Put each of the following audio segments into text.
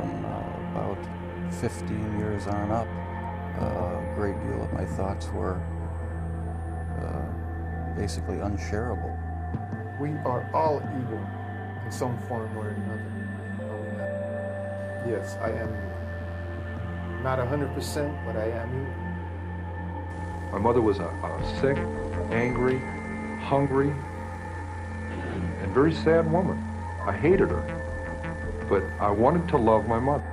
from about 15 years on up, a great deal of my thoughts were basically unshareable. We are all evil in some form or another. Yes, I am evil. Not 100%, but I am evil. My mother was a sick, angry, hungry, and very sad woman. I hated her, but I wanted to love my mother.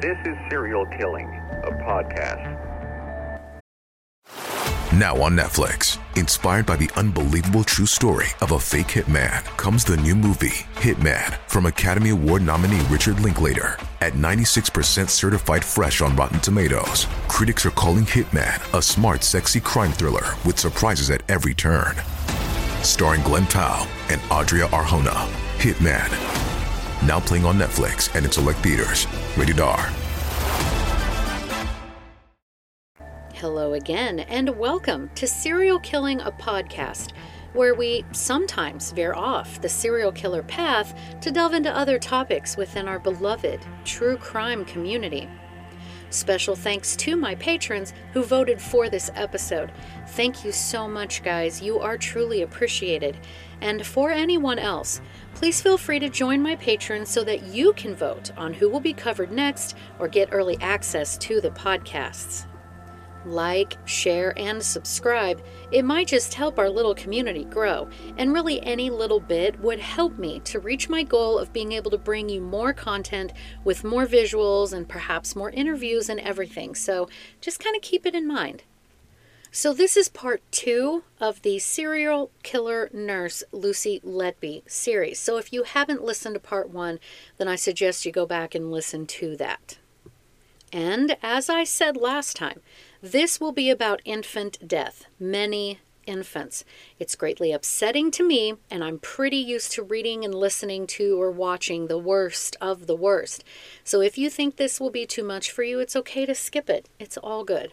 This is Serial Killing, a podcast. Now on Netflix, inspired by the unbelievable true story of a fake hitman, comes the new movie, Hitman, from Academy Award nominee Richard Linklater. At 96% certified fresh on Rotten Tomatoes, critics are calling Hitman a smart, sexy crime thriller with surprises at every turn. Starring Glenn Powell and Adria Arjona, Hitman. Now playing on Netflix and in select theaters. Rated R. Hello again, and welcome to Serial Killing, a podcast, where we sometimes veer off the serial killer path to delve into other topics within our beloved true crime community. Special thanks to my patrons who voted for this episode. Thank you so much, guys. You are truly appreciated. And for anyone else, please feel free to join my patrons so that you can vote on who will be covered next or get early access to the podcasts. Like, share, and subscribe. It might just help our little community grow, and really any little bit would help me to reach my goal of being able to bring you more content with more visuals and perhaps more interviews and everything, so just kind of keep it in mind. So this is part 2 of the Serial Killer Nurse Lucy Letby series, so if you haven't listened to part 1, then I suggest you go back and listen to that. And as I said last time, this will be about infant death, many infants. It's greatly upsetting to me, and I'm pretty used to reading and listening to or watching the worst of the worst. So if you think this will be too much for you, it's okay to skip it. It's all good.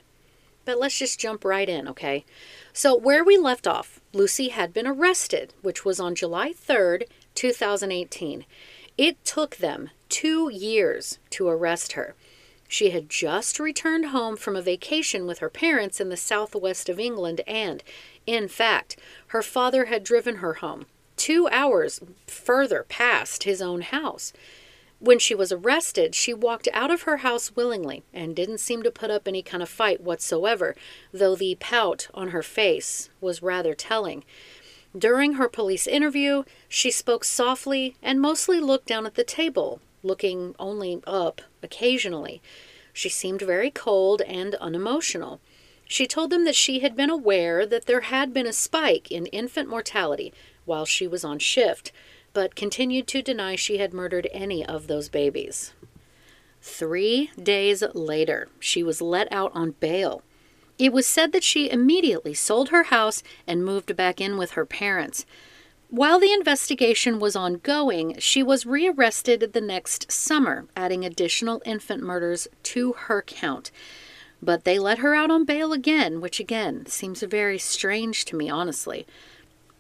But let's just jump right in, okay? So where we left off, Lucy had been arrested, which was on July 3rd, 2018. It took them 2 years to arrest her. She had just returned home from a vacation with her parents in the southwest of England, and, in fact, her father had driven her home 2 hours further past his own house. When she was arrested, she walked out of her house willingly and didn't seem to put up any kind of fight whatsoever, though the pout on her face was rather telling. During her police interview, she spoke softly and mostly looked down at the table, looking only up occasionally. She seemed very cold and unemotional. She told them that she had been aware that there had been a spike in infant mortality while she was on shift, but continued to deny she had murdered any of those babies. 3 days later, she was let out on bail. It was said that she immediately sold her house and moved back in with her parents. While the investigation was ongoing, she was rearrested the next summer, adding additional infant murders to her count. But they let her out on bail again, which again seems very strange to me, honestly.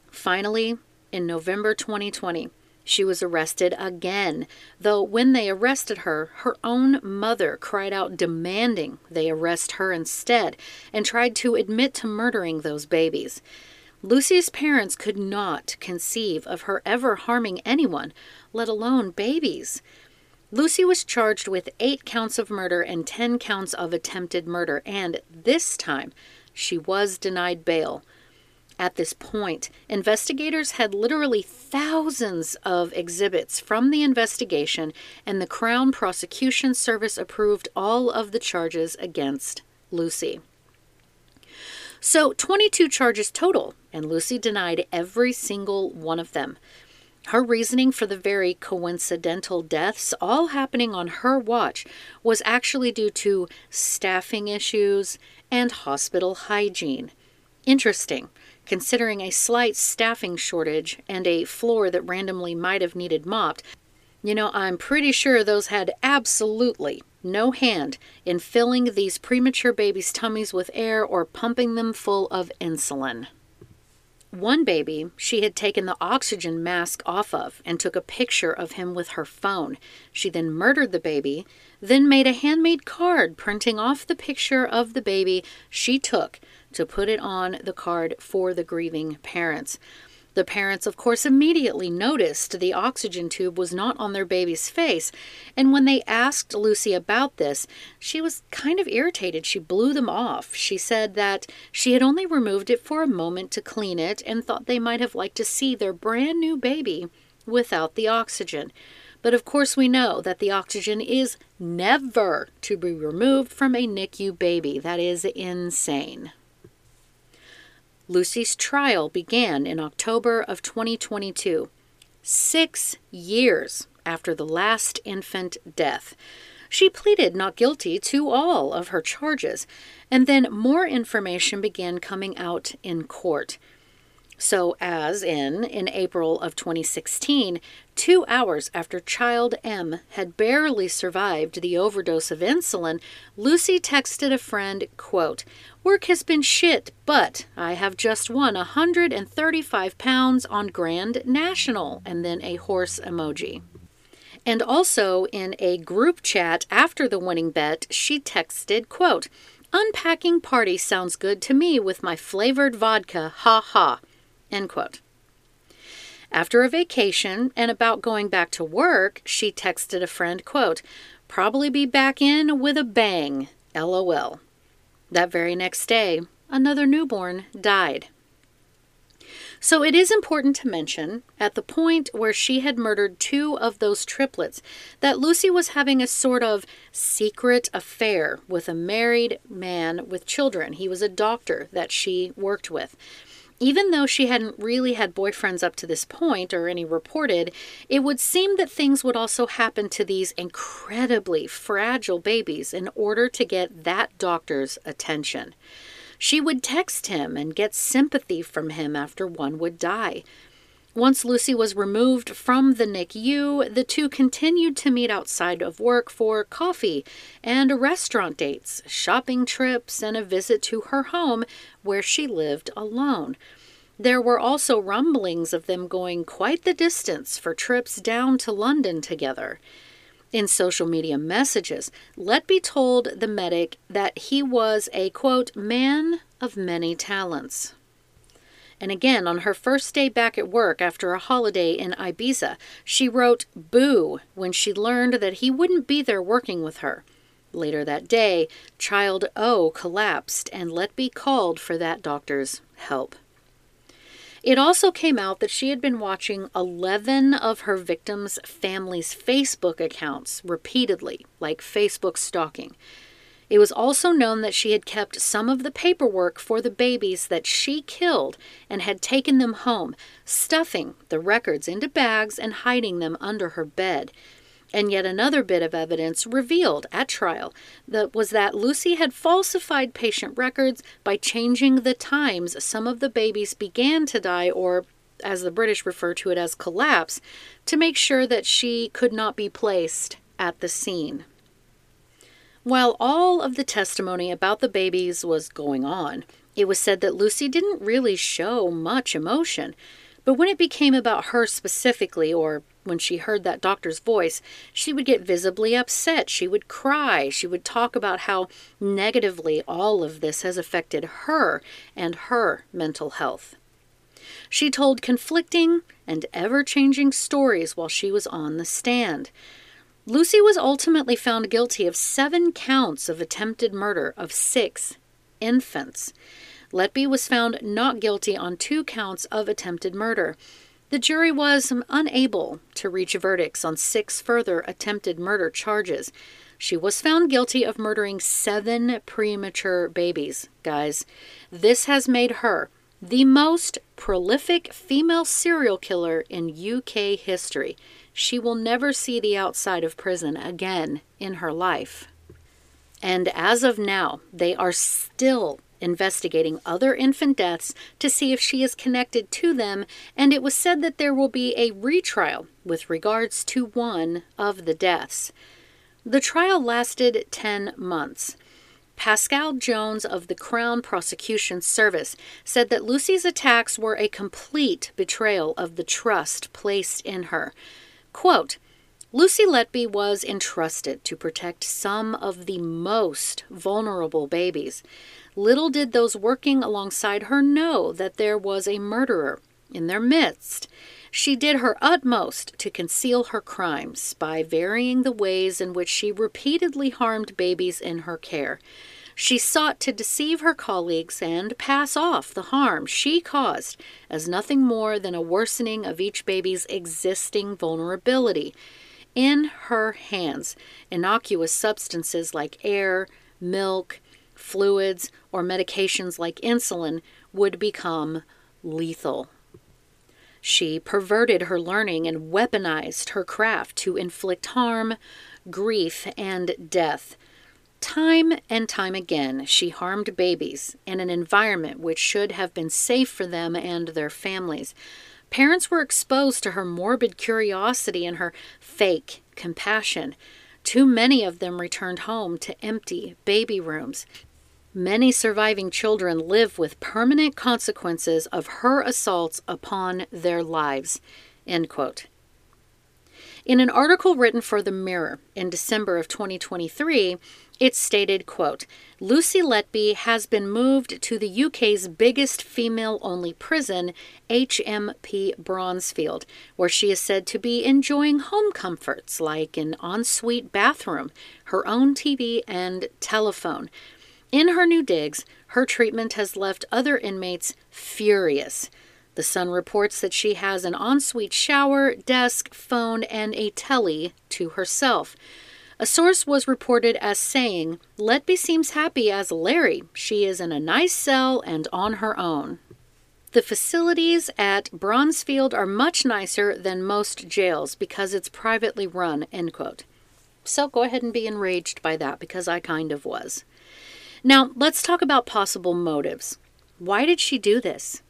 Finally, in November 2020, she was arrested again, though when they arrested her, her own mother cried out demanding they arrest her instead and tried to admit to murdering those babies. Lucy's parents could not conceive of her ever harming anyone, let alone babies. Lucy was charged with 8 counts of murder and 10 counts of attempted murder, and this time she was denied bail. At this point, investigators had literally thousands of exhibits from the investigation, and the Crown Prosecution Service approved all of the charges against Lucy. So 22 charges total, and Lucy denied every single one of them. Her reasoning for the very coincidental deaths, all happening on her watch, was actually due to staffing issues and hospital hygiene. Interesting, considering a slight staffing shortage and a floor that randomly might have needed mopped. You know, I'm pretty sure those had absolutely no hand in filling these premature babies' tummies with air or pumping them full of insulin. One baby, she had taken the oxygen mask off of and took a picture of him with her phone. She then murdered the baby, then made a handmade card printing off the picture of the baby she took to put it on the card for the grieving parents. The parents, of course, immediately noticed the oxygen tube was not on their baby's face, and when they asked Lucy about this, she was kind of irritated. She blew them off. She said that she had only removed it for a moment to clean it and thought they might have liked to see their brand new baby without the oxygen. But of course we know that the oxygen is never to be removed from a NICU baby. That is insane. Lucy's trial began in October of 2022, 6 years after the last infant death. She pleaded not guilty to all of her charges, and then more information began coming out in court. So as in April of 2016, 2 hours after Child M had barely survived the overdose of insulin, Lucy texted a friend, quote, "Work has been shit, but I have just won 135 pounds on Grand National," and then a horse emoji. And also in a group chat after the winning bet, she texted, quote, "Unpacking party sounds good to me with my flavored vodka, ha ha," end quote. After a vacation and about going back to work, she texted a friend, quote, "Probably be back in with a bang, LOL. That very next day, another newborn died. So it is important to mention, at the point where she had murdered two of those triplets, that Lucy was having a sort of secret affair with a married man with children. He was a doctor that she worked with. Even though she hadn't really had boyfriends up to this point or any reported, it would seem that things would also happen to these incredibly fragile babies in order to get that doctor's attention. She would text him and get sympathy from him after one would die. Once Lucy was removed from the NICU, the two continued to meet outside of work for coffee and restaurant dates, shopping trips, and a visit to her home where she lived alone. There were also rumblings of them going quite the distance for trips down to London together. In social media messages, Letby told the medic that he was a, quote, "man of many talents." And again, on her first day back at work after a holiday in Ibiza, she wrote boo when she learned that he wouldn't be there working with her. Later that day, Child O collapsed and Letby called for that doctor's help. It also came out that she had been watching 11 of her victims' families' Facebook accounts repeatedly, like Facebook stalking. It was also known that she had kept some of the paperwork for the babies that she killed and had taken them home, stuffing the records into bags and hiding them under her bed. And yet another bit of evidence revealed at trial was that Lucy had falsified patient records by changing the times some of the babies began to die, or as the British refer to it as collapse, to make sure that she could not be placed at the scene. While all of the testimony about the babies was going on, it was said that Lucy didn't really show much emotion. But when it became about her specifically, or when she heard that doctor's voice, she would get visibly upset. She would cry. She would talk about how negatively all of this has affected her and her mental health. She told conflicting and ever-changing stories while she was on the stand. Lucy was ultimately found guilty of 7 counts of attempted murder of 6 infants. Letby was found not guilty on 2 counts of attempted murder. The jury was unable to reach verdicts on 6 further attempted murder charges. She was found guilty of murdering 7 premature babies, guys. This has made her the most prolific female serial killer in UK history. She will never see the outside of prison again in her life. And as of now, they are still investigating other infant deaths to see if she is connected to them, and it was said that there will be a retrial with regards to one of the deaths. The trial lasted 10 months. Pascal Jones of the Crown Prosecution Service said that Lucy's attacks were a complete betrayal of the trust placed in her. Quote, Lucy Letby was entrusted to protect some of the most vulnerable babies. Little did those working alongside her know that there was a murderer in their midst. She did her utmost to conceal her crimes by varying the ways in which she repeatedly harmed babies in her care. She sought to deceive her colleagues and pass off the harm she caused as nothing more than a worsening of each baby's existing vulnerability. In her hands, innocuous substances like air, milk, fluids, or medications like insulin would become lethal. She perverted her learning and weaponized her craft to inflict harm, grief, and death. Time and time again, she harmed babies in an environment which should have been safe for them and their families. Parents were exposed to her morbid curiosity and her fake compassion. Too many of them returned home to empty baby rooms. Many surviving children live with permanent consequences of her assaults upon their lives. End quote. In an article written for The Mirror in December of 2023, it stated, quote, Lucy Letby has been moved to the UK's biggest female-only prison, HMP Bronzefield, where she is said to be enjoying home comforts like an ensuite bathroom, her own TV, and telephone. In her new digs, her treatment has left other inmates furious. The Sun reports that she has an ensuite shower, desk, phone, and a telly to herself. A source was reported as saying, Letby seems happy as Larry. She is in a nice cell and on her own. The facilities at Bronzefield are much nicer than most jails because it's privately run, end quote. So go ahead and be enraged by that, because I kind of was. Now, let's talk about possible motives. Why did she do this?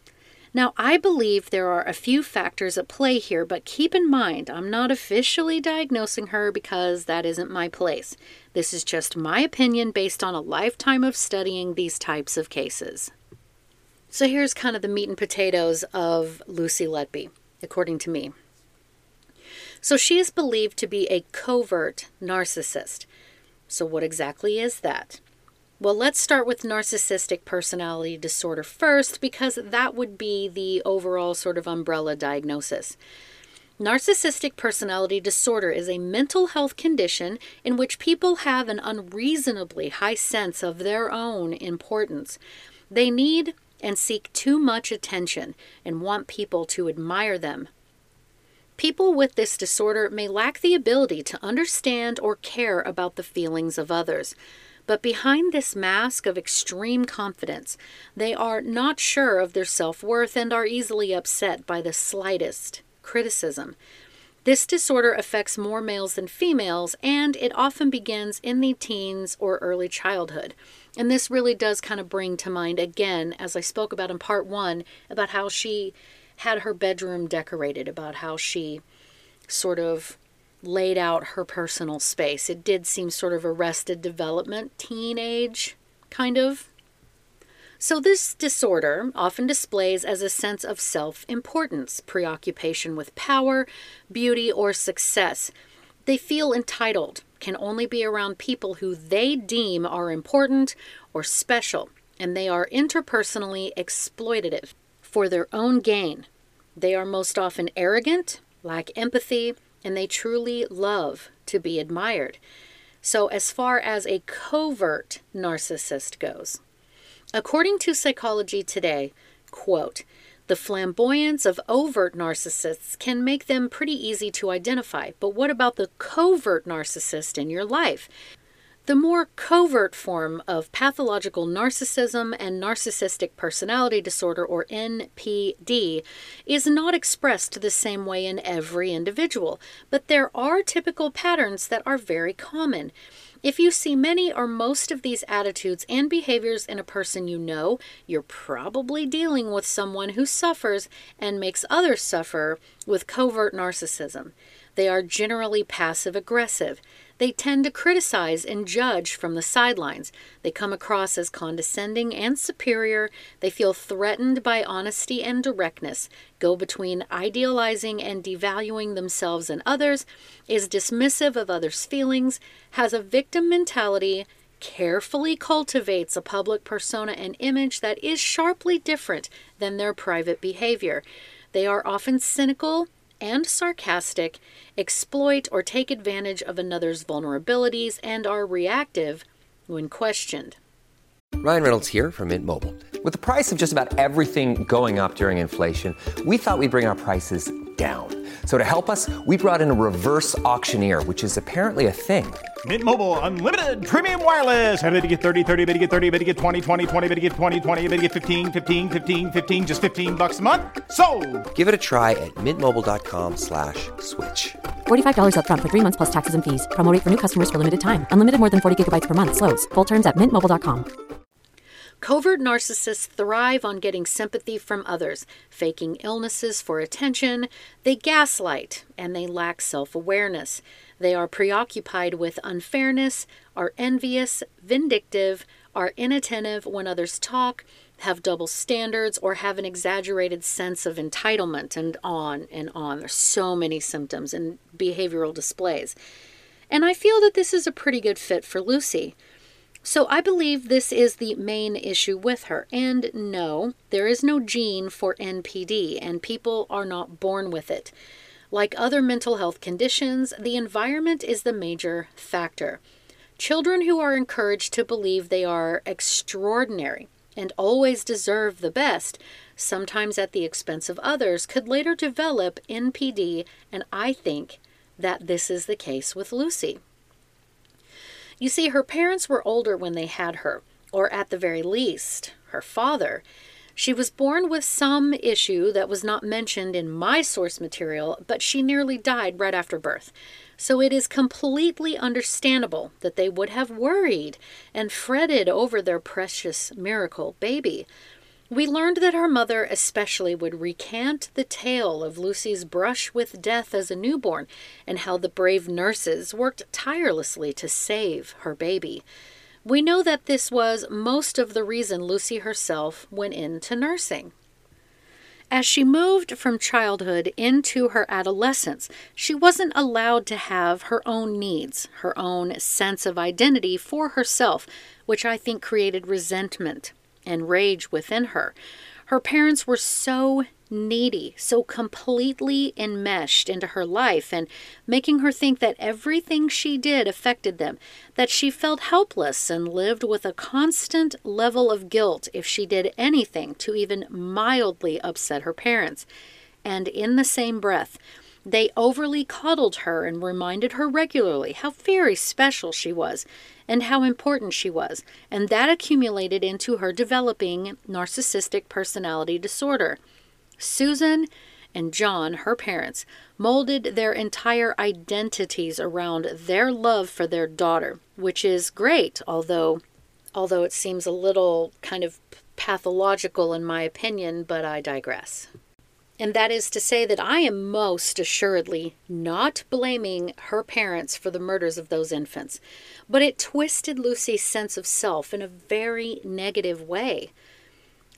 Now, I believe there are a few factors at play here, but keep in mind, I'm not officially diagnosing her because that isn't my place. This is just my opinion based on a lifetime of studying these types of cases. So here's kind of the meat and potatoes of Lucy Letby, according to me. So she is believed to be a covert narcissist. So what exactly is that? Well, let's start with narcissistic personality disorder first, because that would be the overall sort of umbrella diagnosis. Narcissistic personality disorder is a mental health condition in which people have an unreasonably high sense of their own importance. They need and seek too much attention and want people to admire them. People with this disorder may lack the ability to understand or care about the feelings of others. But behind this mask of extreme confidence, they are not sure of their self-worth and are easily upset by the slightest criticism. This disorder affects more males than females, and it often begins in the teens or early childhood. And this really does kind of bring to mind, again, as I spoke about in part one, about how she had her bedroom decorated, about how she sort of laid out her personal space. It did seem sort of arrested development, teenage, kind of. So this disorder often displays as a sense of self-importance, preoccupation with power, beauty, or success. They feel entitled, can only be around people who they deem are important or special, and they are interpersonally exploitative for their own gain. They are most often arrogant, lack empathy, and they truly love to be admired. So as far as a covert narcissist goes, according to Psychology Today, quote, the flamboyance of overt narcissists can make them pretty easy to identify. But what about the covert narcissist in your life? The more covert form of pathological narcissism and narcissistic personality disorder, or NPD, is not expressed the same way in every individual, but there are typical patterns that are very common. If you see many or most of these attitudes and behaviors in a person you know, you're probably dealing with someone who suffers and makes others suffer with covert narcissism. They are generally passive-aggressive. They tend to criticize and judge from the sidelines. They come across as condescending and superior. They feel threatened by honesty and directness, go between idealizing and devaluing themselves and others, is dismissive of others' feelings, has a victim mentality, carefully cultivates a public persona and image that is sharply different than their private behavior. They are often cynical and sarcastic, exploit or take advantage of another's vulnerabilities, and are reactive when questioned. Ryan Reynolds here from Mint Mobile. With the price of just about everything going up during inflation, we thought we'd bring our prices down. So to help us, we brought in a reverse auctioneer, which is apparently a thing. Mint Mobile Unlimited Premium Wireless. How to get 30, 30, how to get 30, how to get 20, 20, 20, how to get 20, 20, how to get 15, 15, 15, 15, just $15 a month? Sold! Give it a try at mintmobile.com/switch. $45 up front for 3 months plus taxes and fees. Promo rate for new customers for limited time. Unlimited more than 40 gigabytes per month. Slows full terms at mintmobile.com. Covert narcissists thrive on getting sympathy from others, faking illnesses for attention. They gaslight, and they lack self-awareness. They are preoccupied with unfairness, are envious, vindictive, are inattentive when others talk, have double standards, or have an exaggerated sense of entitlement, and on and on. There's so many symptoms and behavioral displays. And I feel that this is a pretty good fit for Lucy. So I believe this is the main issue with her. And no, there is no gene for NPD, and people are not born with it. Like other mental health conditions, the environment is the major factor. Children who are encouraged to believe they are extraordinary and always deserve the best, sometimes at the expense of others, could later develop NPD, and I think that this is the case with Lucy. You see, her parents were older when they had her, or at the very least, her father. She was born with some issue that was not mentioned in my source material, but she nearly died right after birth. So it is completely understandable that they would have worried and fretted over their precious miracle baby. We learned that her mother especially would recant the tale of Lucy's brush with death as a newborn and how the brave nurses worked tirelessly to save her baby. We know that this was most of the reason Lucy herself went into nursing. As she moved from childhood into her adolescence, she wasn't allowed to have her own needs, her own sense of identity for herself, which I think created resentment and rage within her. Her parents were so needy, so completely enmeshed into her life and making her think that everything she did affected them, that she felt helpless and lived with a constant level of guilt if she did anything to even mildly upset her parents. And in the same breath, they overly coddled her and reminded her regularly how very special she was and how important she was, and that accumulated into her developing narcissistic personality disorder. Susan and John, her parents, molded their entire identities around their love for their daughter, which is great, although it seems a little kind of pathological in my opinion, but I digress. And that is to say that I am most assuredly not blaming her parents for the murders of those infants, but it twisted Lucy's sense of self in a very negative way.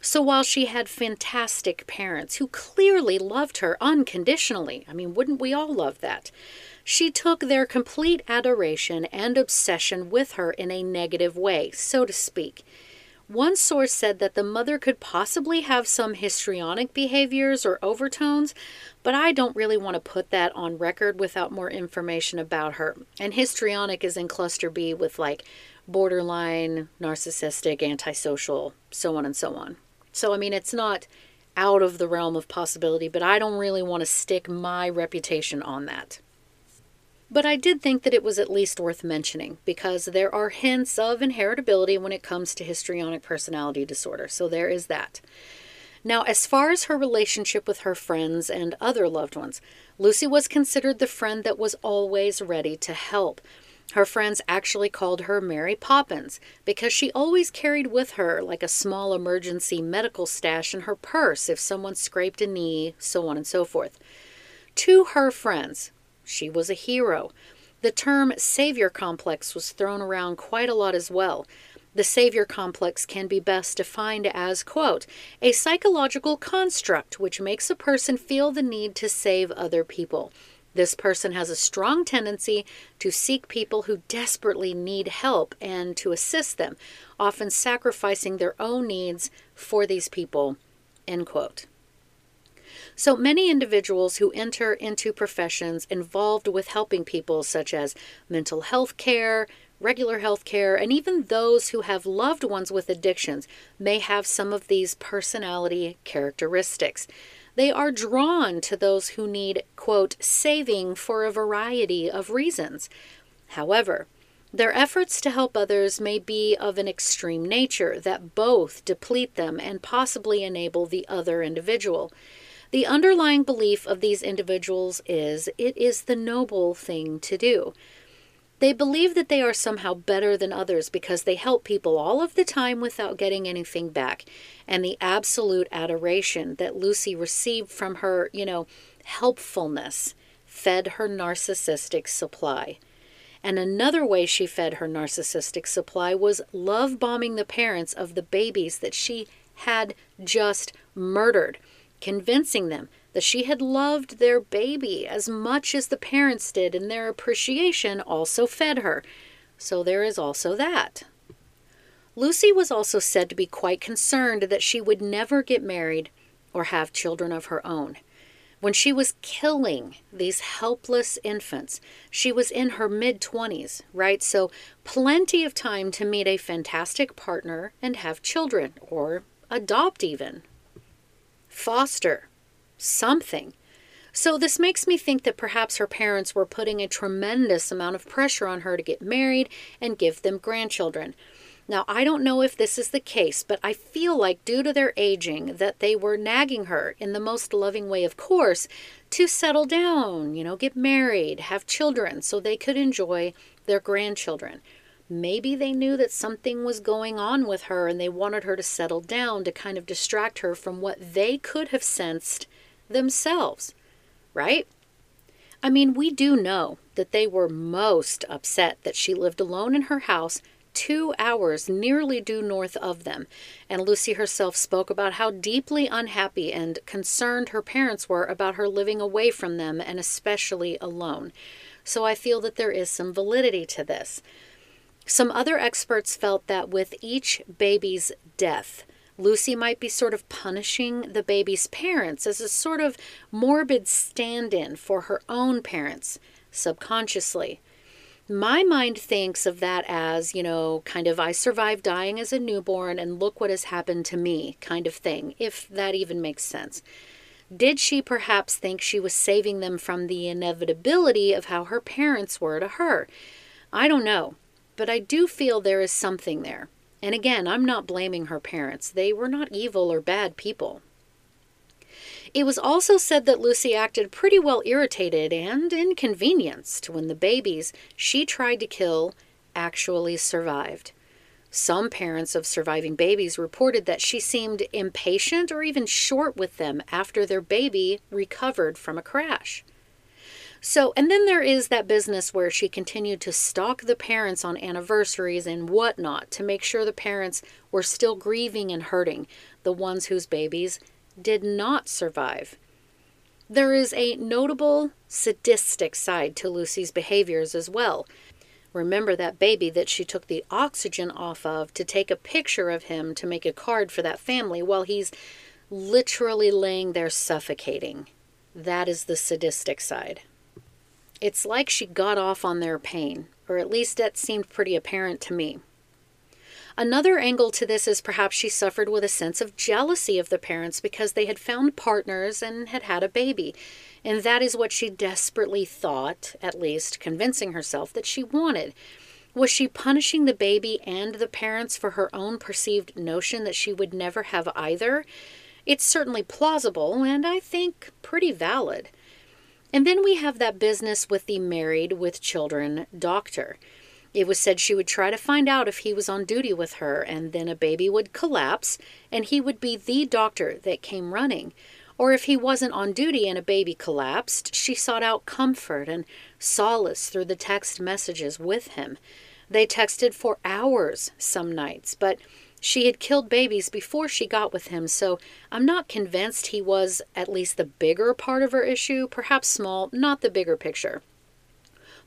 So while she had fantastic parents who clearly loved her unconditionally, I mean, wouldn't we all love that? She took their complete adoration and obsession with her in a negative way, so to speak. One source said that the mother could possibly have some histrionic behaviors or overtones, but I don't really want to put that on record without more information about her. And histrionic is in cluster B with like borderline, narcissistic, antisocial, so on and so on. So, I mean, it's not out of the realm of possibility, but I don't really want to stick my reputation on that. But I did think that it was at least worth mentioning because there are hints of inheritability when it comes to histrionic personality disorder. So there is that. Now, as far as her relationship with her friends and other loved ones, Lucy was considered the friend that was always ready to help. Her friends actually called her Mary Poppins because she always carried with her like a small emergency medical stash in her purse if someone scraped a knee, so on and so forth. To her friends, she was a hero. The term savior complex was thrown around quite a lot as well. The savior complex can be best defined as, quote, a psychological construct which makes a person feel the need to save other people. This person has a strong tendency to seek people who desperately need help and to assist them, often sacrificing their own needs for these people, end quote. So many individuals who enter into professions involved with helping people, such as mental health care, regular health care, and even those who have loved ones with addictions, may have some of these personality characteristics. They are drawn to those who need, quote, saving for a variety of reasons. However, their efforts to help others may be of an extreme nature that both deplete them and possibly enable the other individual. The underlying belief of these individuals is it is the noble thing to do. They believe that they are somehow better than others because they help people all of the time without getting anything back. And the absolute adoration that Lucy received from her, helpfulness fed her narcissistic supply. And another way she fed her narcissistic supply was love bombing the parents of the babies that she had just murdered, convincing them that she had loved their baby as much as the parents did, and their appreciation also fed her. So there is also that. Lucy was also said to be quite concerned that she would never get married or have children of her own. When she was killing these helpless infants, she was in her mid-20s, right? So plenty of time to meet a fantastic partner and have children, or adopt even. Foster. Something. So this makes me think that perhaps her parents were putting a tremendous amount of pressure on her to get married and give them grandchildren. Now, I don't know if this is the case, but I feel like due to their aging that they were nagging her in the most loving way, of course, to settle down, get married, have children so they could enjoy their grandchildren. Maybe they knew that something was going on with her and they wanted her to settle down to kind of distract her from what they could have sensed themselves, right? I mean, we do know that they were most upset that she lived alone in her house 2 hours nearly due north of them, and Lucy herself spoke about how deeply unhappy and concerned her parents were about her living away from them and especially alone. So I feel that there is some validity to this. Some other experts felt that with each baby's death, Lucy might be sort of punishing the baby's parents as a sort of morbid stand-in for her own parents, subconsciously. My mind thinks of that as, I survived dying as a newborn and look what has happened to me kind of thing, if that even makes sense. Did she perhaps think she was saving them from the inevitability of how her parents were to her? I don't know, but I do feel there is something there. And again, I'm not blaming her parents. They were not evil or bad people. It was also said that Lucy acted pretty well irritated and inconvenienced when the babies she tried to kill actually survived. Some parents of surviving babies reported that she seemed impatient or even short with them after their baby recovered from a crash. So, and then there is that business where she continued to stalk the parents on anniversaries and whatnot to make sure the parents were still grieving and hurting, the ones whose babies did not survive. There is a notable sadistic side to Lucy's behaviors as well. Remember that baby that she took the oxygen off of to take a picture of him to make a card for that family while he's literally laying there suffocating. That is the sadistic side. It's like she got off on their pain, or at least that seemed pretty apparent to me. Another angle to this is perhaps she suffered with a sense of jealousy of the parents because they had found partners and had had a baby, and that is what she desperately thought, at least convincing herself, that she wanted. Was she punishing the baby and the parents for her own perceived notion that she would never have either? It's certainly plausible, and I think pretty valid. And then we have that business with the married with children doctor. It was said she would try to find out if he was on duty with her, and then a baby would collapse, and he would be the doctor that came running. Or if he wasn't on duty and a baby collapsed, she sought out comfort and solace through the text messages with him. They texted for hours some nights, but she had killed babies before she got with him, so I'm not convinced he was at least the bigger part of her issue, perhaps small, not the bigger picture.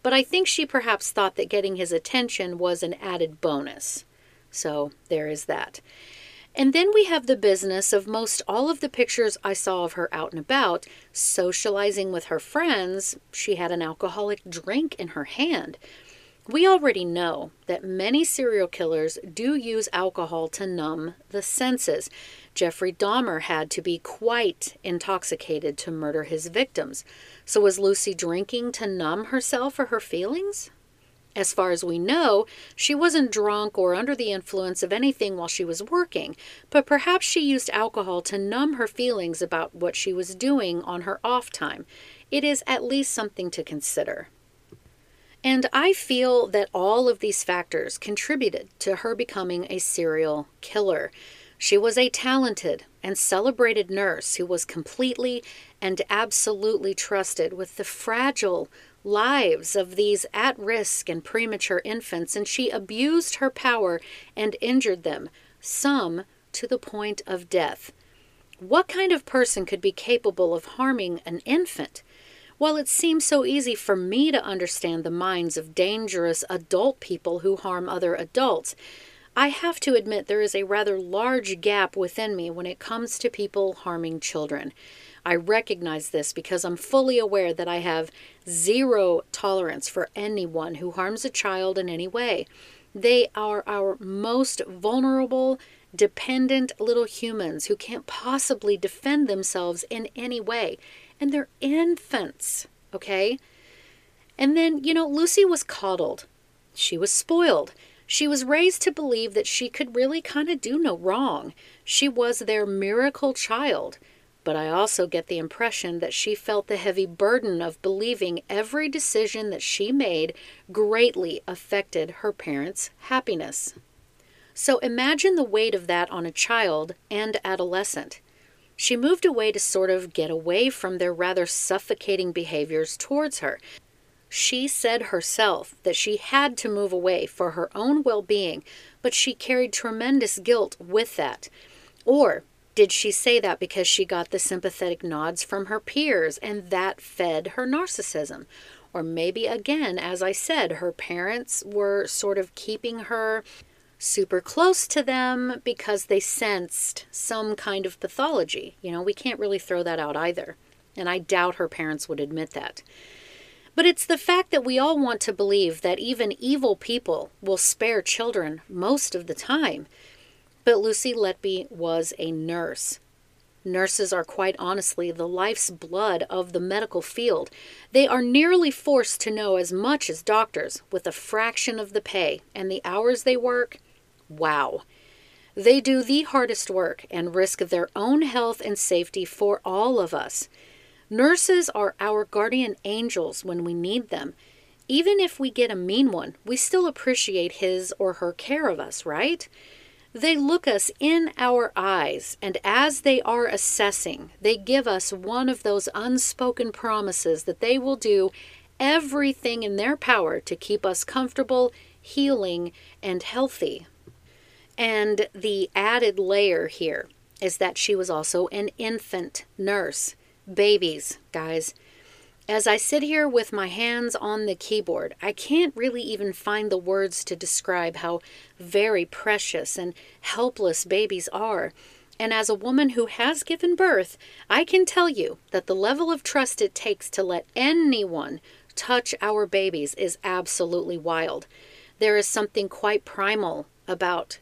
But I think she perhaps thought that getting his attention was an added bonus. So there is that. And then we have the business of most all of the pictures I saw of her out and about, socializing with her friends. She had an alcoholic drink in her hand. We already know that many serial killers do use alcohol to numb the senses. Jeffrey Dahmer had to be quite intoxicated to murder his victims. So was Lucy drinking to numb herself or her feelings? As far as we know, she wasn't drunk or under the influence of anything while she was working, but perhaps she used alcohol to numb her feelings about what she was doing on her off time. It is at least something to consider. And I feel that all of these factors contributed to her becoming a serial killer. She was a talented and celebrated nurse who was completely and absolutely trusted with the fragile lives of these at-risk and premature infants, and she abused her power and injured them, some to the point of death. What kind of person could be capable of harming an infant? Well, it seems so easy for me to understand the minds of dangerous adult people who harm other adults. I have to admit there is a rather large gap within me when it comes to people harming children. I recognize this because I'm fully aware that I have zero tolerance for anyone who harms a child in any way. They are our most vulnerable, dependent little humans who can't possibly defend themselves in any way. And they're infants, okay? And then, Lucy was coddled. She was spoiled. She was raised to believe that she could really kind of do no wrong. She was their miracle child. But I also get the impression that she felt the heavy burden of believing every decision that she made greatly affected her parents' happiness. So imagine the weight of that on a child and adolescent. She moved away to sort of get away from their rather suffocating behaviors towards her. She said herself that she had to move away for her own well-being, but she carried tremendous guilt with that. Or did she say that because she got the sympathetic nods from her peers and that fed her narcissism? Or maybe, again, as I said, her parents were sort of keeping her super close to them because they sensed some kind of pathology. We can't really throw that out either. And I doubt her parents would admit that. But it's the fact that we all want to believe that even evil people will spare children most of the time. But Lucy Letby was a nurse. Nurses are quite honestly the life's blood of the medical field. They are nearly forced to know as much as doctors with a fraction of the pay, and the hours they work, wow. They do the hardest work and risk their own health and safety for all of us. Nurses are our guardian angels when we need them. Even if we get a mean one, we still appreciate his or her care of us, right? They look us in our eyes, and as they are assessing, they give us one of those unspoken promises that they will do everything in their power to keep us comfortable, healing, and healthy. And the added layer here is that she was also an infant nurse. Babies, guys. As I sit here with my hands on the keyboard, I can't really even find the words to describe how very precious and helpless babies are. And as a woman who has given birth, I can tell you that the level of trust it takes to let anyone touch our babies is absolutely wild. There is something quite primal about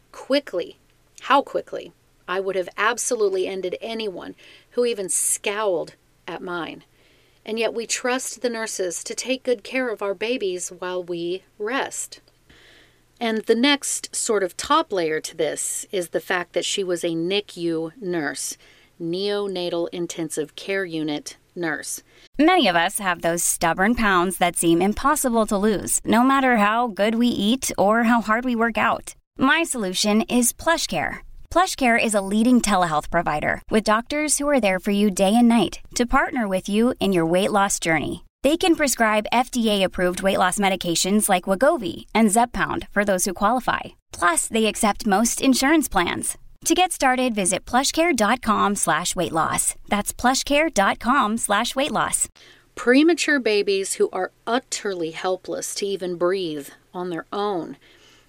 how quickly I would have absolutely ended anyone who even scowled at mine. And yet we trust the nurses to take good care of our babies while we rest. And the next sort of top layer to this is the fact that she was a NICU nurse, neonatal intensive care unit nurse. Many of us have those stubborn pounds that seem impossible to lose, no matter how good we eat or how hard we work out. My solution is PlushCare. PlushCare is a leading telehealth provider with doctors who are there for you day and night to partner with you in your weight loss journey. They can prescribe FDA-approved weight loss medications like Wegovy and Zepbound for those who qualify. Plus, they accept most insurance plans. To get started, visit plushcare.com/weightloss. That's plushcare.com/weightloss. Premature babies who are utterly helpless to even breathe on their own.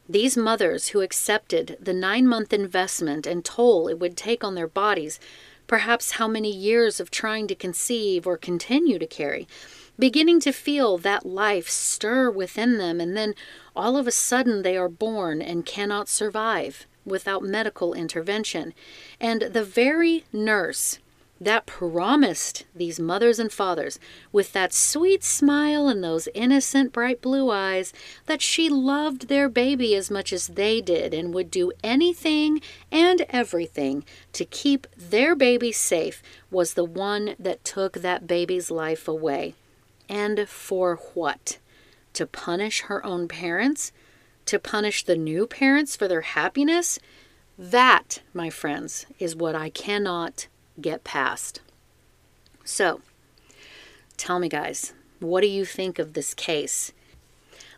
These mothers who accepted the 9-month investment and toll it would take on their bodies, perhaps how many years of trying to conceive or continue to carry, beginning to feel that life stir within them, and then all of a sudden they are born and cannot survive without medical intervention. And the very nurse that promised these mothers and fathers, with that sweet smile and those innocent bright blue eyes, that she loved their baby as much as they did and would do anything and everything to keep their baby safe, was the one that took that baby's life away. And for what? To punish her own parents? To punish the new parents for their happiness? That, my friends, is what I cannot get past. So, tell me, guys, what do you think of this case?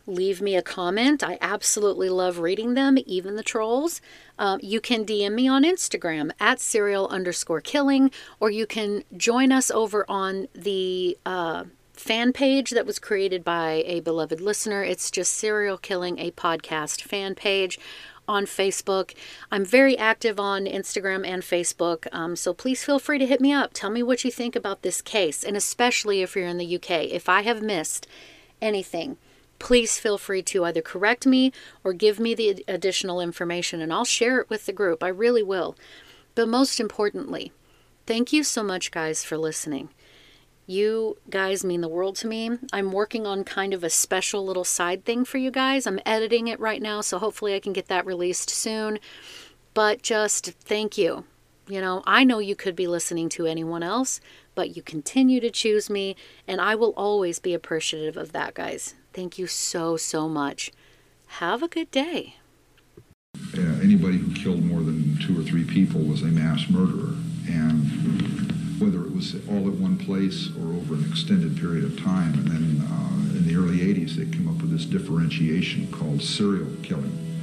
Leave me a comment. I absolutely love reading them, even the trolls. You can DM me on Instagram at serial_killing, or you can join us over on the fan page that was created by a beloved listener. It's just Serial Killing, a Podcast fan page on Facebook. I'm very active on Instagram and Facebook, so please feel free to hit me up. Tell me what you think about this case, and especially if you're in the UK. If I have missed anything, please feel free to either correct me or give me the additional information, and I'll share it with the group. I really will. But most importantly, thank you so much, guys, for listening. You guys mean the world to me. I'm working on kind of a special little side thing for you guys. I'm editing it right now, so hopefully I can get that released soon. But just thank you. You know, I know you could be listening to anyone else, but you continue to choose me, and I will always be appreciative of that, guys. Thank you so, so much. Have a good day. Anybody who killed more than 2 or 3 people was a mass murderer, and whether it was all at one place or over an extended period of time. And then in the early 80s, they came up with this differentiation called serial killing.